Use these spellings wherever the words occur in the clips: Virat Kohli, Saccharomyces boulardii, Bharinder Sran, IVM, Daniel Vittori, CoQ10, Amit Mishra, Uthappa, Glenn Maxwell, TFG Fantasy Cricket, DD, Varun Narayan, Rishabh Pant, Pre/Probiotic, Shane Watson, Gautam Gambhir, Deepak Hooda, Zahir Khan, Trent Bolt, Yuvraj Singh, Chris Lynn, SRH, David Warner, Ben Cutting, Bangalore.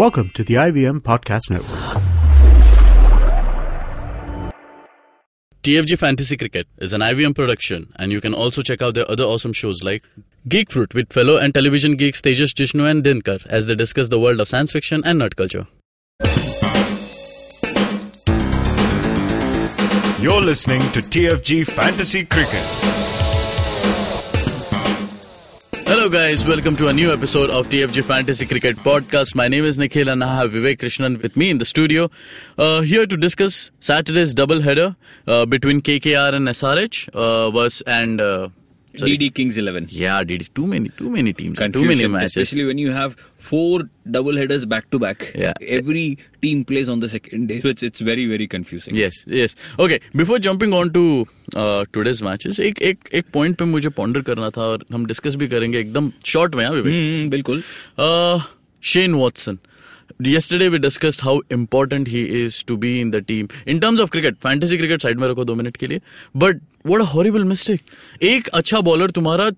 Welcome to the IVM Podcast Network. TFG Fantasy Cricket is an IVM production, and you can also check out their other awesome shows like Geek Fruit with fellow and television geeks Tejas, Jishnu and Dinkar as they discuss the world of science fiction and nerd culture. You're listening to TFG Fantasy Cricket. Hello guys, welcome to a new episode of TFG Fantasy Cricket Podcast. My name is Nikhil and I have Vivek Krishnan with me in the studio. Here to discuss Saturday's double header between KKR and SRH DD Kings 11. Yeah, DD. Too many teams. Confusion, too many matches. Especially when you have four double headers back to back. Yeah. Every team plays on the second day. So it's very, very confusing. Yes. Okay, before jumping on to today's matches, एक point पे मुझे ponder करना था और हम discuss भी करेंगे एकदम short में यहाँ पे. बिल्कुल. Shane Watson. Yesterday we discussed how important he is to be in the team in terms of cricket. Fantasy cricket side में रखो 2 मिनट के लिए. But what a horrible mistake. एक अच्छा bowler तुम्हारा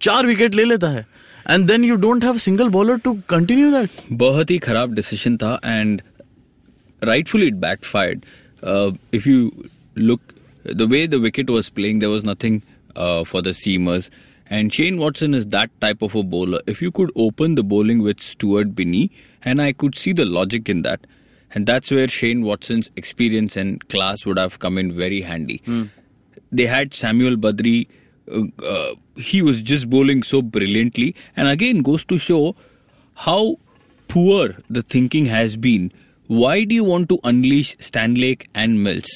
4 विकेट ले लेता है. And then you don't have a single bowler to continue that. बहुत ही खराब decision था and rightfully it backfired. If you look, the way the wicket was playing, there was nothing for the seamers. And Shane Watson is that type of a bowler. If you could open the bowling with Stuart Binney, and I could see the logic in that. And that's where Shane Watson's experience and class would have come in very handy. Mm. They had Samuel Badree. He was just bowling so brilliantly, and again goes to show how poor the thinking has been. Why do you want to unleash Stanlake and Mills?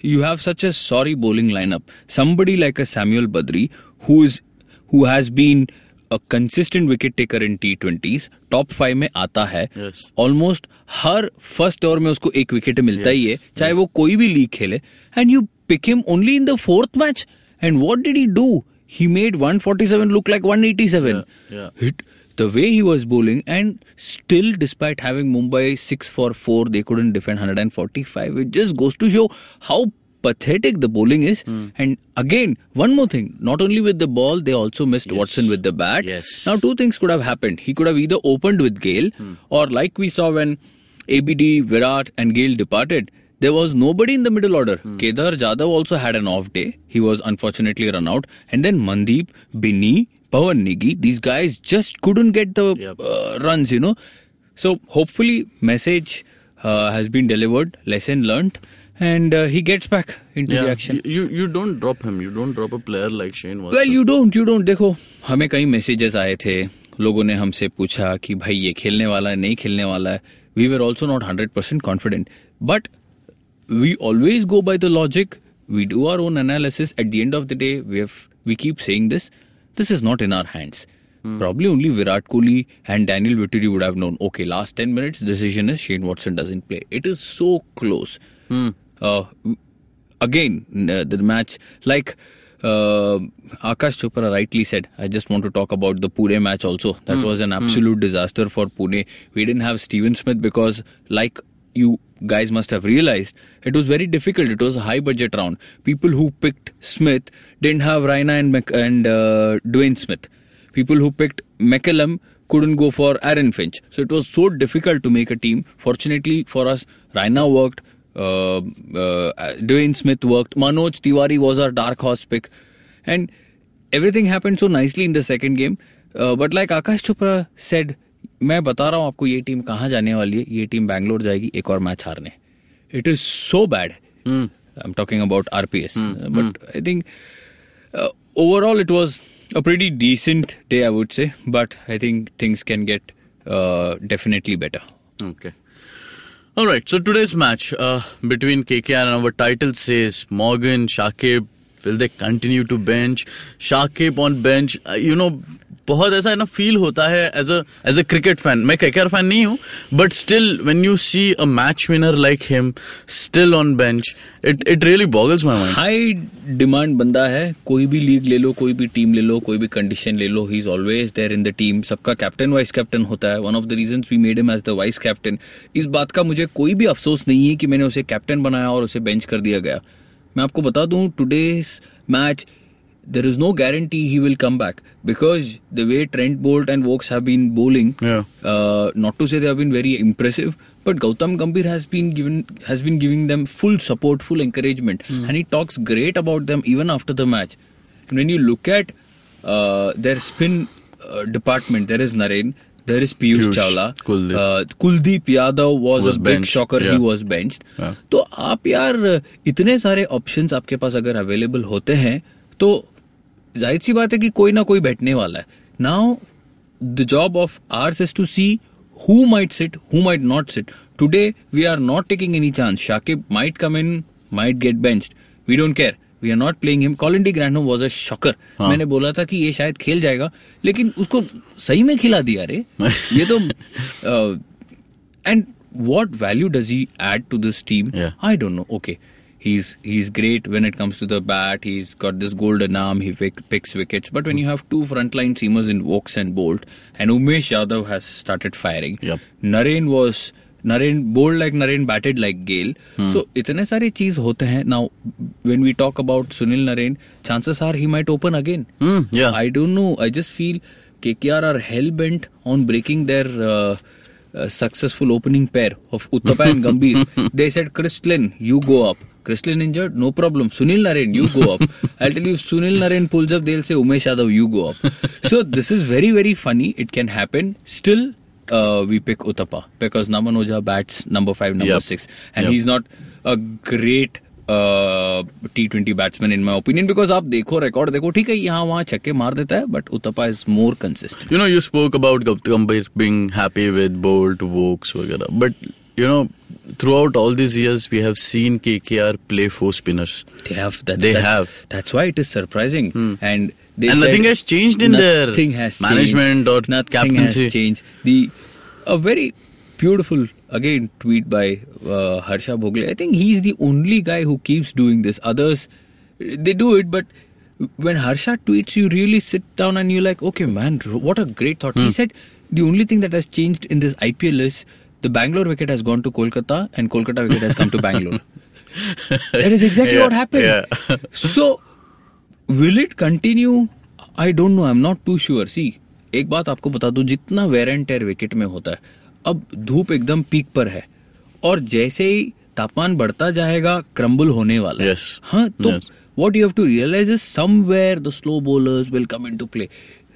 You have such a sorry bowling lineup. Somebody like a Samuel Badree, who has been a consistent wicket taker in T20s, top 5 में आता है. Yes. Almost हर first over में उसको एक wicket मिलता ही है, चाहे वो कोई भी league खेले. And you pick him only in the 4th match. And what did he do? He made 147 look like 187. Yeah. The way he was bowling, and still despite having Mumbai 6 for 4, they couldn't defend 145. It just goes to show how pathetic the bowling is. Mm. And again, one more thing. Not only with the ball, they also missed Watson with the bat. Yes. Now, two things could have happened. He could have either opened with Gale, or like we saw when ABD, Virat and Gale departed, there was nobody in the middle order. Hmm. Kedar Jadhav also had an off day. He was unfortunately run out. And then Mandeep, Binny, Pawan Nigi, these guys just couldn't get the runs, you know. So, hopefully, message has been delivered, lesson learnt, and he gets back into the action. You don't drop him. You don't drop a player like Shane Watson. Well, you don't. Dekho, हमें कई messages आए थे. लोगों ने हमसे पूछा कि भाई ये खेलने वाला है, नहीं खेलने वाला है. We were also not 100% confident. But we always go by the logic. We do our own analysis. At the end of the day, we keep saying this. This is not in our hands. Mm. Probably only Virat Kohli and Daniel Vittori would have known, okay, last 10 minutes, decision is Shane Watson doesn't play. It is so close. Mm. Again, the match, like Akash Chopra rightly said, I just want to talk about the Pune match also. That was an absolute disaster for Pune. We didn't have Steven Smith because, like you guys must have realized, it was very difficult. It was a high budget round. People who picked Smith didn't have Raina and Dwayne Smith. People who picked McCallum couldn't go for Aaron Finch. So it was so difficult to make a team. Fortunately for us, Raina worked, Dwayne Smith worked, Manoj Tiwari was our dark horse pick, and everything happened so nicely in the second game. But like Akash Chopra said, मैं बता रहा हूँ आपको ये team कहाँ जाने वाली है. ये टीम बैंगलोर जाएगी एक और मैच हारने. It is so bad. I am talking about RPS. But I think overall it was a pretty decent day I would say. But I think things can get definitely better. Okay. Alright, so today's match between KKR and our title says Morgan, Shakib. Will they continue to bench? Shakib on bench. You know, बहुत ऐसा है ना feel होता है as a cricket fan. मैं KKR fan नहीं हूँ, but still when you see a match winner like him still on bench, it really boggles my mind. High demand बंदा है. कोई भी लीग ले लो, कोई भी टीम ले लो, कोई भी कंडीशन ले लो, he is always there in the team. सबका कैप्टन वाइस कैप्टन होता है. One of the reasons we made him as the vice captain. इस बात का मुझे कोई भी अफसोस नहीं है कि मैंने उसे कैप्टन बनाया और उसे बेंच कर दिया गया. मैं आपको बता दूं, today's match there is no guarantee he will come back, because the way Trent Bolt and Wokes have been bowling, not to say they have been very impressive, but Gautam Gambhir has been giving them full support, full encouragement, and he talks great about them even after the match. And when you look at their spin department, there is Narine, there is Piyush Chawla, Kuldeep Yadaw was a big shocker, he was benched. तो आप यार इतने सारे options आपके पास अगर available होते हैं तो जाहिर सी बात है कि कोई ना कोई बैठने वाला है. Now the job of ours is to see who might sit, who might not sit. Today we are not taking any chance. Shakib might come in, might get benched. We don't care. We are not playing him. Colin de Grandhomme was a shocker. मैंने बोला था कि ये शायद खेल जाएगा, लेकिन उसको सही में खिला दिया रे. ये तो and what value does he add to this team? I don't know. Okay, he's great when it comes to the bat. He's got this golden arm. He picks wickets. But when you have two frontline seamers in Wokes and Bolt, and Umesh Yadav has started firing. Narine bowled like Narine, batted like Gale. So, itne sare cheez hote hain. Now, when we talk about Sunil Narine, chances are he might open again. I don't know. I just feel KKR are hell-bent on breaking their successful opening pair of Uthappa and Gambhir. They said, Chris Lynn, you go up. Chris Lynn injured, no problem. Sunil Narine, you go up. I'll tell you, if Sunil Narine pulls up, they'll say, Umesh Yadav, you go up. So, this is very, very funny. It can happen. Still, we pick Uthappa because Namanoja bats number 5, number 6, and he's not a great T20 batsman in my opinion, because aap dekho record dekho, theek hai yahan wahan chakke maar deta hai, but Uthappa is more consistent. You know, you spoke about Gautam Gambhir being happy with Bolt, Wokes, etc. But you know, throughout all these years, we have seen KKR play four spinners. They have. That's why it is surprising. And nothing has changed in their management or captaincy. A very beautiful, again, tweet by Harsha Bhogle. I think he's the only guy who keeps doing this. Others, they do it, but when Harsha tweets, you really sit down and you're like, okay, man, what a great thought. He said, the only thing that has changed in this IPL is the Bangalore wicket has gone to Kolkata and Kolkata wicket has come to Bangalore. That is exactly what happened. So, will it continue? I don't know. I'm not too sure. See, एक बात आपको बता दूं, जितना wear and tear wicket में होता है, अब धूप एकदम पीक पर है और जैसे ही तापमान बढ़ता जाएगा, क्रम्बल होने वाला है. तो what you have to realize is somewhere the slow bowlers will come into play.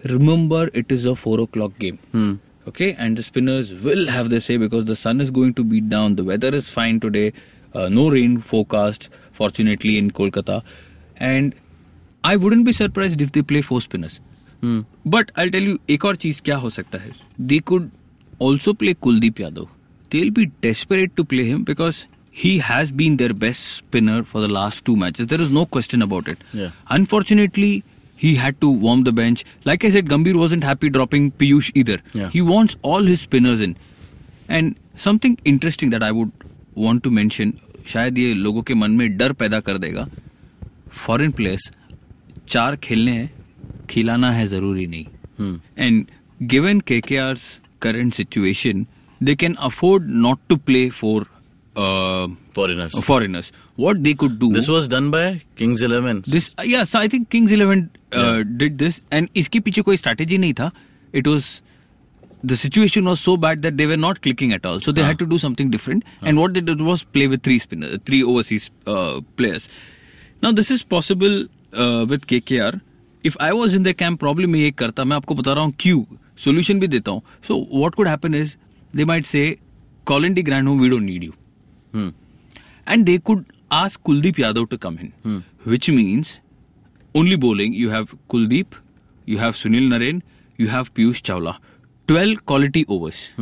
Remember, it is a 4 o'clock game. Okay, and the spinners will have their say because the sun is going to beat down. The weather is fine today. No rain forecast, fortunately, in Kolkata. And I wouldn't be surprised if they play four spinners. But I'll tell you, ek aur cheez kya ho sakta hai? They could also play Kuldeep Yadav. They'll be desperate to play him because he has been their best spinner for the last two matches. There is no question about it. Unfortunately, he had to warm the bench. Like I said, Gambhir wasn't happy dropping Piyush either. He wants all his spinners in. And something interesting that I would want to mention, शायद ये लोगों के मन में डर पैदा कर देगा. Foreign players, 4 खेलने हैं, खिलाना है जरूरी नहीं. And given KKR's current situation, they can afford not to play for foreigners. What they could do. This was done by Kings 11. So I think Kings 11 did this, and इसके पीछे कोई strategy नहीं था. It was, the situation was so bad that they were not clicking at all. So they had to do something different. And what they did was play with three overseas players. Now this is possible with KKR. If I was in their camp, probably मैं ये करता. मैं आपको बता रहा हूँ क्यों. Solution भी देता हूँ. So what could happen is they might say, Colin de Grandhomme, we don't need you. And they could ask Kuldeep Yadav to come in, which means only bowling. You have Kuldeep, you have Sunil Narine, you have Piyush Chawla. 12 quality overs,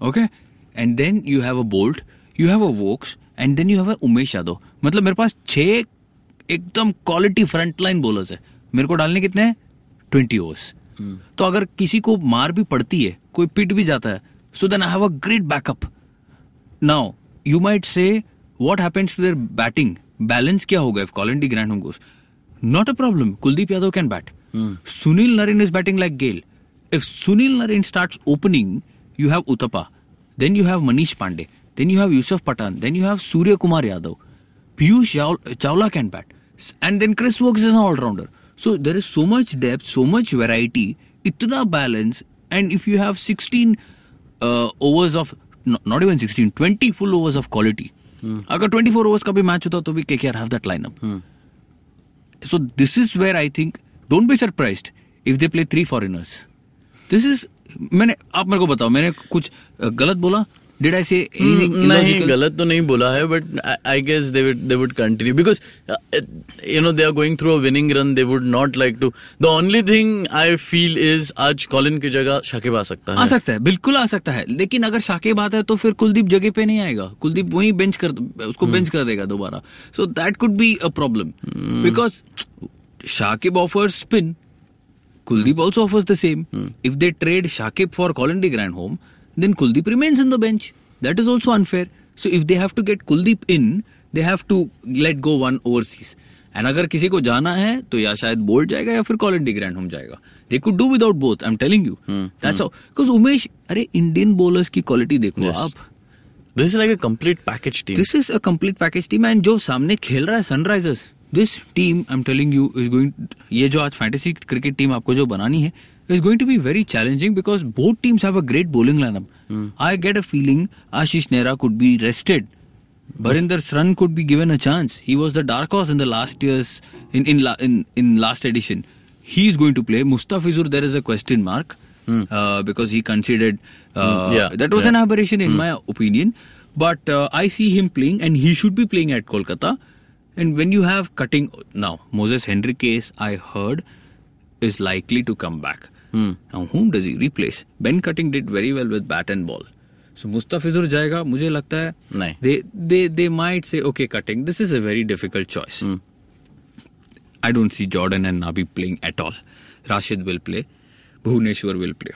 okay? And then you have a Bolt, you have a Wokes, and then you have a Umesh Yadav. मतलब मेरे पास 6 एकदम quality frontline bowlers है. मेरे को डालने कितने हैं? 20 overs. तो अगर किसी को मार भी पड़ती है, कोई पिट भी जाता है, so then I have a great backup. Now, you might say, what happens to their batting? Balance क्या होगा if Colin de Grandhomme goes? Not a problem. Kuldeep Yadav can bat. Sunil Narine is batting like Gale. If Sunil Narine starts opening, you have Uthappa. Then you have Manish Pandey. Then you have Yusuf Pathan. Then you have Surya Kumar Yadav. Piyush Chawla can bat. And then Chris Wokes is an all-rounder. So there is so much depth, so much variety, itna balance. And if you have 16 overs of, not even 16, 20 full overs of quality. Agar 24 overs ka bhi match hota to bhi KKR have that lineup. So this is where I think, don't be surprised if they play three foreigners. This is, आप मेरे को बताओ, मैंने कुछ गलत बोला? Did I say anything illogical? गलत तो नहीं बोला है, but I guess they would continue because you know they are going through a winning run. They would not like to. The only thing I feel is आज Colin की जगह शाकिब आ सकता है. आ सकता है, बिल्कुल आ सकता है. लेकिन अगर शाकिब आता है तो फिर कुलदीप जगह पे नहीं आएगा. कुलदीप वहीं बेंच कर देगा दोबारा. So that could be a problem because Shakib offers spin. Kuldeep also offers the same. If they trade Shakib for Colin de Grandhomme, then Kuldeep remains in the bench. That is also unfair. So if they have to get Kuldeep in, they have to let go one overseas. And agar kisi ko jana hai, to ya shayad Bolt jayega ya fir Colin de Grandhomme jayega. They could do without both. I'm telling you. That's how. Because Umesh, अरे Indian bowlers की quality देखो आप. This is like a complete package team. This is a complete package team. And जो सामने खेल रहा है Sunrisers. This team, I'm telling you, is going. ये जो आज fantasy cricket team आपको जो बनानी है, is going to be very challenging because both teams have a great bowling lineup. I get a feeling Ashish Nehra could be rested. Bharinder Sran could be given a chance. He was the dark horse in the last year's in last edition. He is going to play. Mustafizur, there is a question mark because he considered that was an aberration in my opinion. But I see him playing, and he should be playing at Kolkata. And when you have cutting now, Moses Henriquez, I heard, is likely to come back. Now, whom does he replace? Ben Cutting did very well with bat and ball. So Mustafizur jayega, mujhe lagta hai. Nahin. They might say, okay, Cutting, this is a very difficult choice. I don't see Jordan and Nabi playing at all. Rashid will play. Bhuvneshwar will play.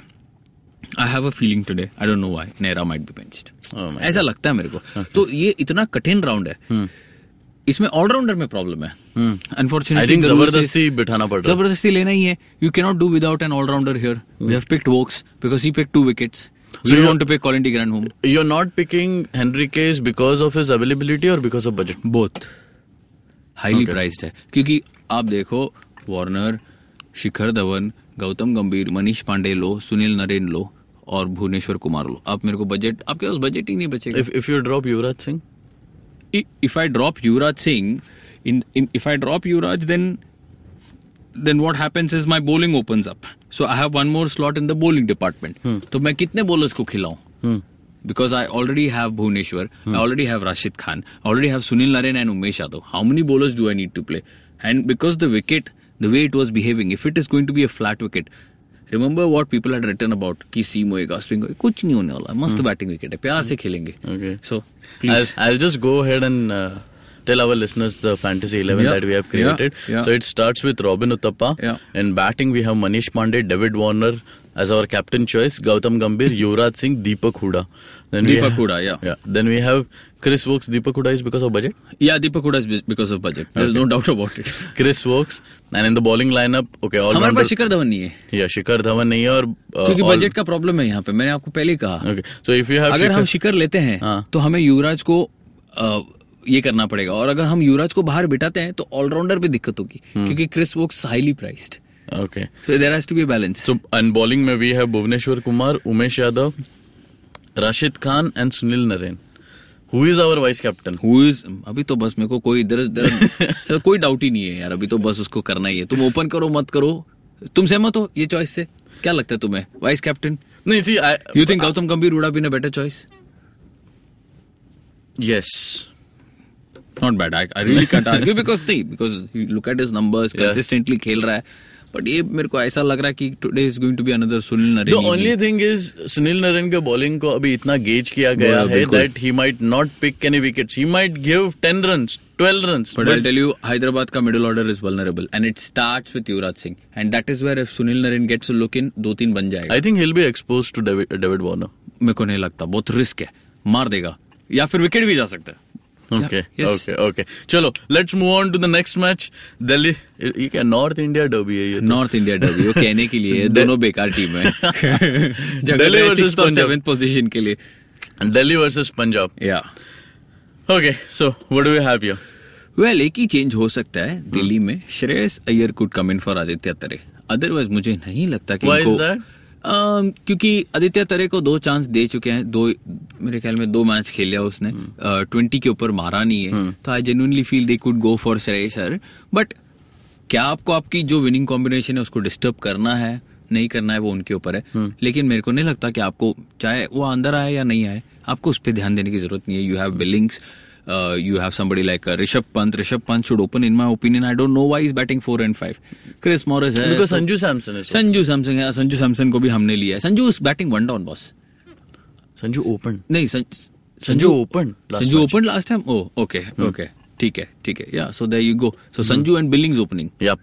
I have a feeling today, I don't know why, Nehra might be benched. ऐसा लगता है मेरे को. तो ये इतना कठिन round है. इसमें ऑलराउंडर में प्रॉब्लम है. अनफॉर्चुनेटली जबरदस्ती बिठाना पड़ रहा है. जबरदस्ती लेना ही है. You can not do without an allrounder here. We have picked Woakes because he picked 2 wickets. So you want to pick Colin de Grandhomme. You're not picking Henriquez because of his availability or because of budget? Both. Highly priced है क्योंकि आप देखो Warner, Shikhar Dhawan, Gautam गंभीर, मनीष पांडे लो, सुनील नरेन लो और भुवनेश्वर कुमार लो. आप मेरे को budget, आपके पास बजट ही नहीं बचेगा. If you drop Yuvraj Singh. If I drop Yuvraj Singh, if I drop Yuvraj, then what happens is my bowling opens up. So I have one more slot in the bowling department. So मैं कितने bowlers को खिलाऊं? Because I already have Bhuvneshwar, I already have Rashid Khan, I already have Sunil Narine and Umesh Yadav. How many bowlers do I need to play? And because the wicket, the way it was behaving, if it is going to be a flat wicket, remember what people had written about कि seam होएगा, swing होएगा, कुछ नहीं होने वाला. मस्त batting wicket है, प्यार से खेलेंगे. So please, I'll just go ahead and tell our listeners the fantasy 11 that we have created. So it starts with Robin Uthappa. In batting we have Manish Pandey, David Warner as our captain choice, Gautam Gambhir, Yuvraj Singh, Deepak Hooda. Then we have Chris Wokes. Deepak Hooda is because of budget? Yeah, Deepak Hooda is because of budget. There is no doubt about it. Chris Wokes. And in the bowling lineup, okay, all हमारे पास शिखर धवन नहीं है. Yeah, Shikhar Dhawan नहीं है और क्योंकि budget का problem है यहाँ पे. मैंने आपको पहले कहा. Okay, so if you have अगर हम शिखर लेते हैं तो हमें युवराज को ये करना पड़ेगा और अगर हम युवराज को बाहर बिठाते हैं तो ऑलराउंडर पे दिक्कत होगी क्योंकि Chris Woakes highly priced. Okay. So there has to be a balance. So in bowling में we have Bhuvneshwar Kumar, Umesh Yadav, Rashid Khan and Sunil Narine. Who is our vice captain? Who is? अभी तो बस मेरे को कोई sir कोई doubt ही नहीं है यार. अभी तो बस उसको करना ही है. तुम ओपन करो मत करो. तुम सहमत हो ये चॉइस से? क्या लगता है तुम्हें वाइस कैप्टन? नहीं सी. You think Gautam Gambhir would have been a better choice? Yes. Not bad. I really can't argue because you look at his numbers. Consistently खेल रहा है. But ये मेरे को ऐसा लग रहा है कि today is going to be another Sunil Narine. The only thing is Sunil Narine के bowling को अभी इतना gauge किया गया है that he might not pick any wickets. He might give 10 runs, 12 runs. But I'll tell you, Hyderabad का middle order is vulnerable and it starts with Yuvraj Singh. And that is where if Sunil Narine gets a look in, 2-3 बन जाएगा. I think he'll be exposed to David Warner. मेरे को नहीं लगता. बहुत risk है. मार देगा. या फिर wicket भी जा सकता है. Okay. Chalo, let's move on to the next match. Delhi, ये क्या North India derby है ये? North India derby, वो कहने के लिए दोनों बेकार टीम है. Delhi versus Punjab, 7th position के लिए. Delhi versus Punjab. Yeah. Okay, so what do we have here? Well एक ही चेंज हो सकता है दिल्ली में, Shreyas Iyer could come in for Aditya Tare, otherwise मुझे नहीं लगता कि क्योंकि आदित्य तरे को दो चांस दे चुके हैं, दो मेरे ख्याल में दो मैच खेल लिया उसने, 20 के ऊपर मारा नहीं है, तो I genuinely feel they could go for Shreyas Iyer. But क्या आपको आपकी जो विनिंग कॉम्बिनेशन है उसको डिस्टर्ब करना है नहीं करना है वो उनके ऊपर है, लेकिन मेरे को नहीं लगता कि आपको चाहे वो अंदर आए या नहीं आए आपको उस पर ध्यान देने की जरूरत नहीं है। You have Billings, you have somebody like Rishabh Pant should open in my opinion. I don't know why he's batting 4 and 5. Chris Morris hai. Because Sanju Samson को भी हमने लिया है. Sanju is batting 1 down boss. Sanju opened last time? Oh, okay. ठीक है. Yeah, so there you go. So Sanju and Billings opening. Yep.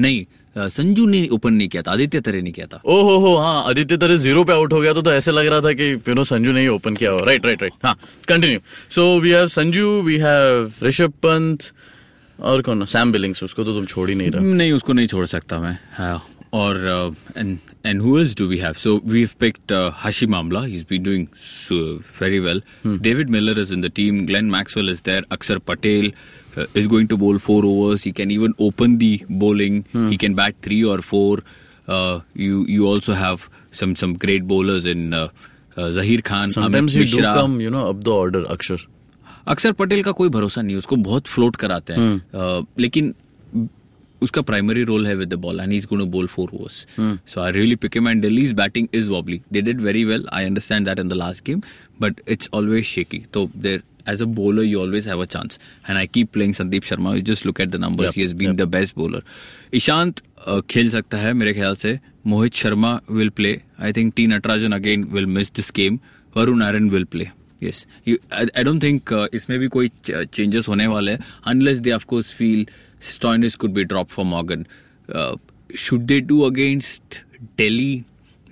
नहीं, संजू ने open नहीं किया था, आदित्य तरे ने किया था। ओहो हाँ, आदित्य तरे 0 पे आउट हो गया तो ऐसे लग रहा था कि यू नो संजू ने ही ओपन किया हो। राइट हाँ, continue. So we have Sanju, we have Rishabh Pant और कौन, सैम बिलिंग्स, उसको तो तुम छोड़ ही नहीं रहे। नहीं, उसको नहीं छोड़ सकता मैं। हाँ, और and who else do we have? So we've picked Hashim Amla. He's been doing so very well. David Miller is in the team. Glenn Maxwell is there. Akshar Patel is going to bowl 4 overs. He can even open the bowling. He can bat 3 or 4. You also have some great bowlers in Zahir Khan. Sometimes Amit Mishra. Do come, you know, up the order. Akshar Patel का कोई भरोसा नहीं, उसको बहुत float कराते हैं, लेकिन उसका प्राइमरी रोल है with the ball and he is going to bowl 4 overs, so I really pick him. And Delhi's batting is wobbly, they did very well, I understand that in the last game, but it's always shaky, तो there as a bowler you always have a chance and I keep playing Sandeep Sharma. You just look at the numbers, he has been the best bowler. Ishant खेल सकता है मेरे ख्याल से, Mohit Sharma will play, I think T Natarajan again will miss this game, Varun Narayan will play. Yes, I don't think इसमें भी कोई changes होने वाले हैं unless they of course feel Stoinis could be dropped for Morgan. Should they do against Delhi?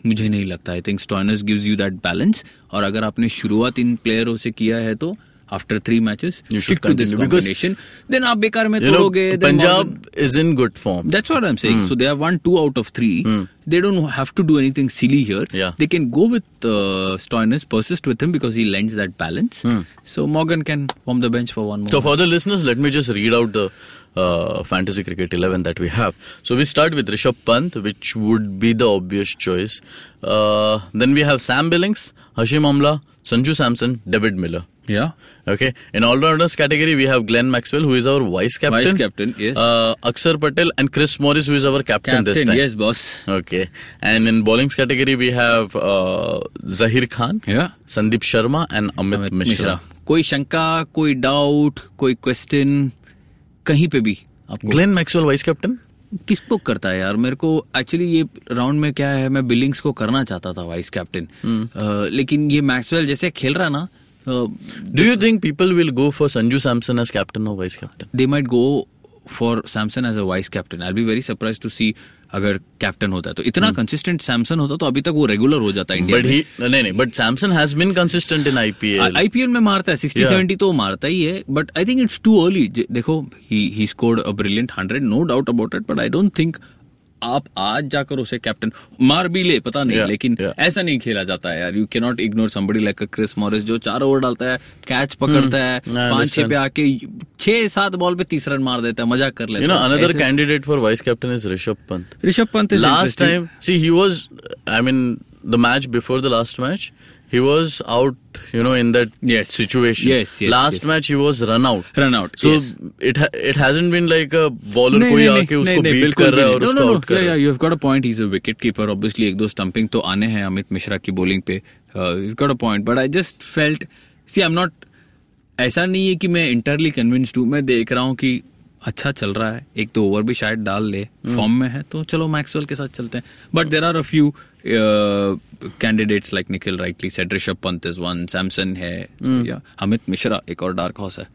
मुझे नहीं लगता. I think Stoinis gives you that balance. और अगर आपने शुरुआत इन प्लेयरों से किया है तो after 3 matches you stick to this combination. Then आप बेकार में तोड़ोगे. Punjab is in good form. That's what I'm saying. So they have won 2 out of 3. They don't have to do anything silly here. Yeah. They can go with Stoinis, persist with him because he lends that balance. So Morgan can warm the bench for 1 more. So for the listeners, let me just read out the fantasy cricket 11 that we have. So we start with Rishabh Pant, which would be the obvious choice. Then we have Sam Billings, Hashim Amla, Sanju Samson, David Miller. Yeah. Okay. In all-rounders category, we have Glenn Maxwell, who is our vice-captain. Vice-captain, yes. Akshar Patel and Chris Morris, who is our captain this time. Yes, boss. Okay. And in bowlings category, we have Zahir Khan, yeah, Sandeep Sharma and Amit Mishra. कोई शंका, कोई doubt, कोई question कहीं पे भी आपको? Glenn Maxwell vice captain किसको करता है यार? मेरे को एक्चुअली ये राउंड में क्या है, मैं बिलिंग्स को करना चाहता था वाइस कैप्टन, लेकिन ये मैक्सवेल जैसे खेल रहा ना। Do you think people will go for Sanju Samson as captain और vice captain? They might go for Samson as a vice captain. I will be very surprise to see अगर कैप्टन होता है तो। इतना कंसिस्टेंट सैमसन होता तो अभी तक वो रेगुलर हो जाता इंडिया में। नहीं, but Samson has been consistent in IPL. IPL में मारता है 60-70 तो मारता ही है, but I think it's too early. देखो, he scored a brilliant 100, no doubt about it, but I don't think आप आज जाकर उसे कैप्टन मार भी ले, पता नहीं, लेकिन ऐसा नहीं खेला जाता है यार। You can not ignore somebody like Chris Morris जो 4 ओवर डालता है, कैच पकड़ता है, 5-6 पे आके 6-7 बॉल पे 30 रन मार देता है, मजाक कर लेता है। You know, another candidate for vice captain is Rishabh Pant. Last time see he was, I mean the match before the last match he was out, you know, in that situation. Yes, last match he was run out. So yes. it hasn't been like a bowler koi aake usko beat kar raha hai aur usko out kar raha hai. You have got a point. He's a wicket keeper. Obviously, ek do stumping to aane hain Amit Mishra ki bowling pe. You've got a point. But I just felt, see, I'm not, ऐसा नहीं है कि मैं entirely convinced हूँ. मैं देख रहा हूँ कि अच्छा चल रहा है, 1-2 ओवर भी शायद डाल ले, फॉर्म में है तो चलो मैक्सवेल के साथ चलते हैं। But there are a few candidates like Nikhil rightly said, Rishabh Pant is one, Samson है, अमित मिश्रा एक और डार्क हॉर्स है।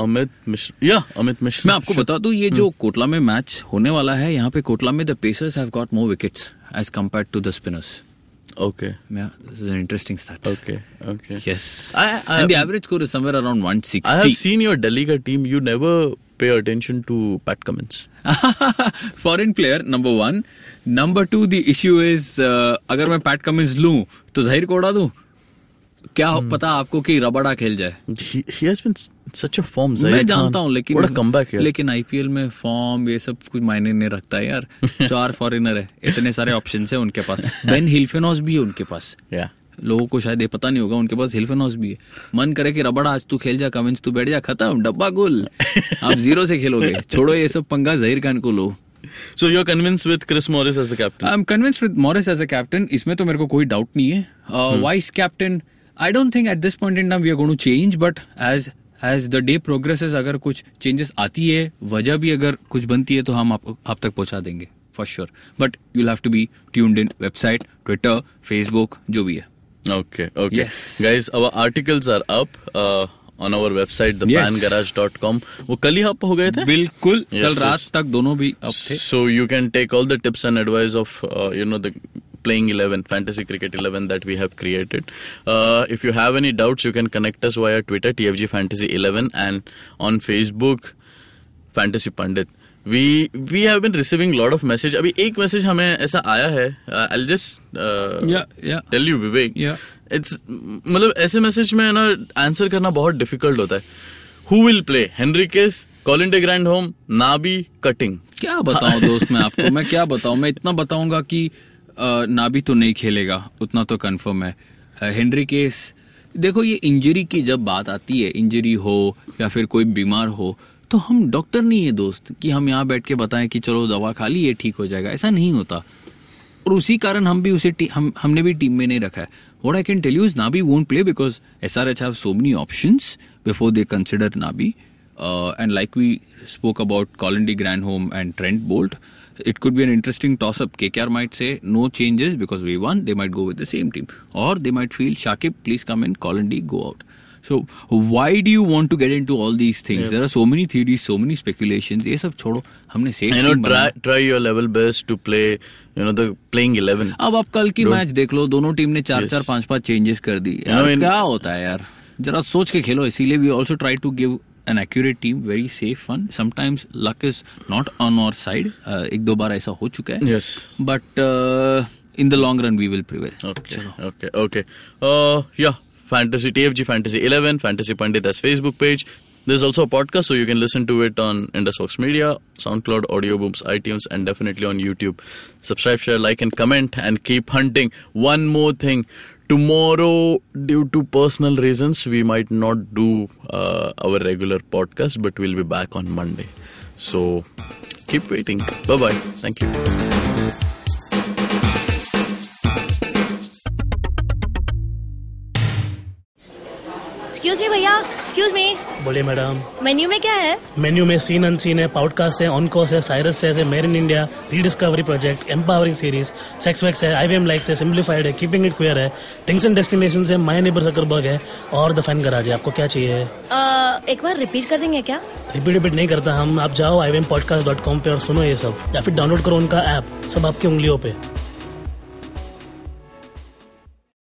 अमित मिश्रा मैं आपको बता दूं, ये जो कोटला में मैच होने वाला है, यहाँ पे कोटला में the pacers have got more wickets as compared to the spinners. Okay. Yeah, this is an interesting start. Okay. Yes. And the average score is somewhere around 160. I have seen your Delhi ka team. You never pay attention to Pat Cummins. Foreign player, number 1. Number 2, the issue is, अगर मैं Pat Cummins लूँ, तो Zahir को उड़ा दूँ? क्या पता आपको कि रबाड़ा खेल जाए. He has been such a form. मैं जानता हूँ लेकिन आईपीएल में फॉर्म ये सब कुछ मायने नहीं रखता है यार. 4 फॉरेनर है, इतने सारे ऑप्शन है उनके पास. बेन हिल्फेनॉस भी है उनके पास. लोगों को शायद ये पता नहीं होगा उनके पास हिल्फेनॉस भी है. मन करे कि रबड़ आज तू खेल जा, कमिंस तू बैठ जा, खत्म डब्बा गोल. आप 0 से खेलोगे. छोड़ो ये सब पंगा, जहीर खान को लो. So you're convinced with Chris Morris as a captain? I'm convinced with Morris as a captain. इसमें तो मेरे को कोई डाउट नहीं है. Vice captain, I don't think at this point in time we are going to change, but as the day progresses, अगर कुछ changes आती है, वजह भी अगर कुछ बनती है, तो हम आप तक पहुंचा देंगे for sure. But you'll have to be tuned in. Website, Twitter, Facebook, जो भी है. Okay. Yes. Guys, our articles are up on our website, thefangarage.com. वो कल ही up हो गए थे? बिल्कुल, कल रात तक दोनों भी up थे. So you can take all the tips and advice of, the playing 11, fantasy cricket 11 that we have created. If you have any doubts, you can connect us via Twitter, TFG Fantasy 11, and on Facebook, Fantasy Pandit. We have been receiving lot of message. अभी एक message हमें ऐसा आया है. I'll just tell you Vivek. It's मतलब ऐसे message में ना आंसर करना बहुत डिफिकल्ट होता है. Who will play? Henriquez, Colin de Grandhomme, Nabi, cutting. क्या बताऊँ दोस्त मैं आपको, मैं क्या बताऊँ. मैं इतना बताऊँगा कि नाबी तो नहीं खेलेगा, उतना तो कंफर्म है. Henriquez, देखो ये इंजरी की जब बात आती है, इंजरी हो या फिर कोई बीमार हो, तो हम डॉक्टर नहीं है दोस्त कि हम यहाँ बैठ के बताएं कि चलो दवा खा ली ये ठीक हो जाएगा. ऐसा नहीं होता, और उसी कारण हम भी उसे हमने भी टीम में नहीं रखा है. What I can tell you is Nabi won't play because SRH have so many options before they consider Nabi. And like we spoke about Colin de Grandhomme and Trent Boult, it could be an interesting toss-up. KKR might say no changes because we won. They might go with the same team, or they might feel Shakib please come in, Colin D go out. So why do you want to get into all these things? There are so many theories, so many speculations. ये सब छोड़ो, हमने safe team बनाया. Try your level best to play, the playing 11. अब आप कल की match देख लो, दोनों टीम ने 4-4, 5-5 चेंजेस कर दी. क्या होता है यार, जरा सोच के खेलो. इसीलिए we also try to give an accurate team, very safe one. Sometimes luck is not on our side. एक दो बार ऐसा हो चुका है. Yes. But in the long run we will prevail. Okay. Fantasy TFG Fantasy 11, Fantasy Pandit, that's Facebook page. There's also a podcast, so you can listen to it on Indus Media, SoundCloud, Audio Booms, iTunes, and definitely on YouTube. Subscribe, share, like, and comment, and keep hunting. One more thing. Tomorrow, due to personal reasons, we might not do our regular podcast, but we'll be back on Monday. So, keep waiting. Bye-bye. Thank you. Excuse me, भैया. Excuse me. बोले madam. Menu में क्या है? Menu में scene unseen है, podcast है, ऑनकोस है, Cyrus है, made in India, rediscovery project, empowering series, sex wax है, IVM लाइक्स है, सिंप्लीफाइड है, कीपिंग इट क्वियर है, थिंग्स एंड डेस्टिनेशंस है, माय नेबर जकरबर्ग है, और द फैन गराज है. आपको क्या चाहिए? एक बार रिपीट कर देंगे क्या? रिपीट नहीं करता हम. आप जाओ IVMpodcast.com पे और सुनो ये सब, या फिर डाउनलोड करो उनका ऐप. सब आपकी उंगलियों पे.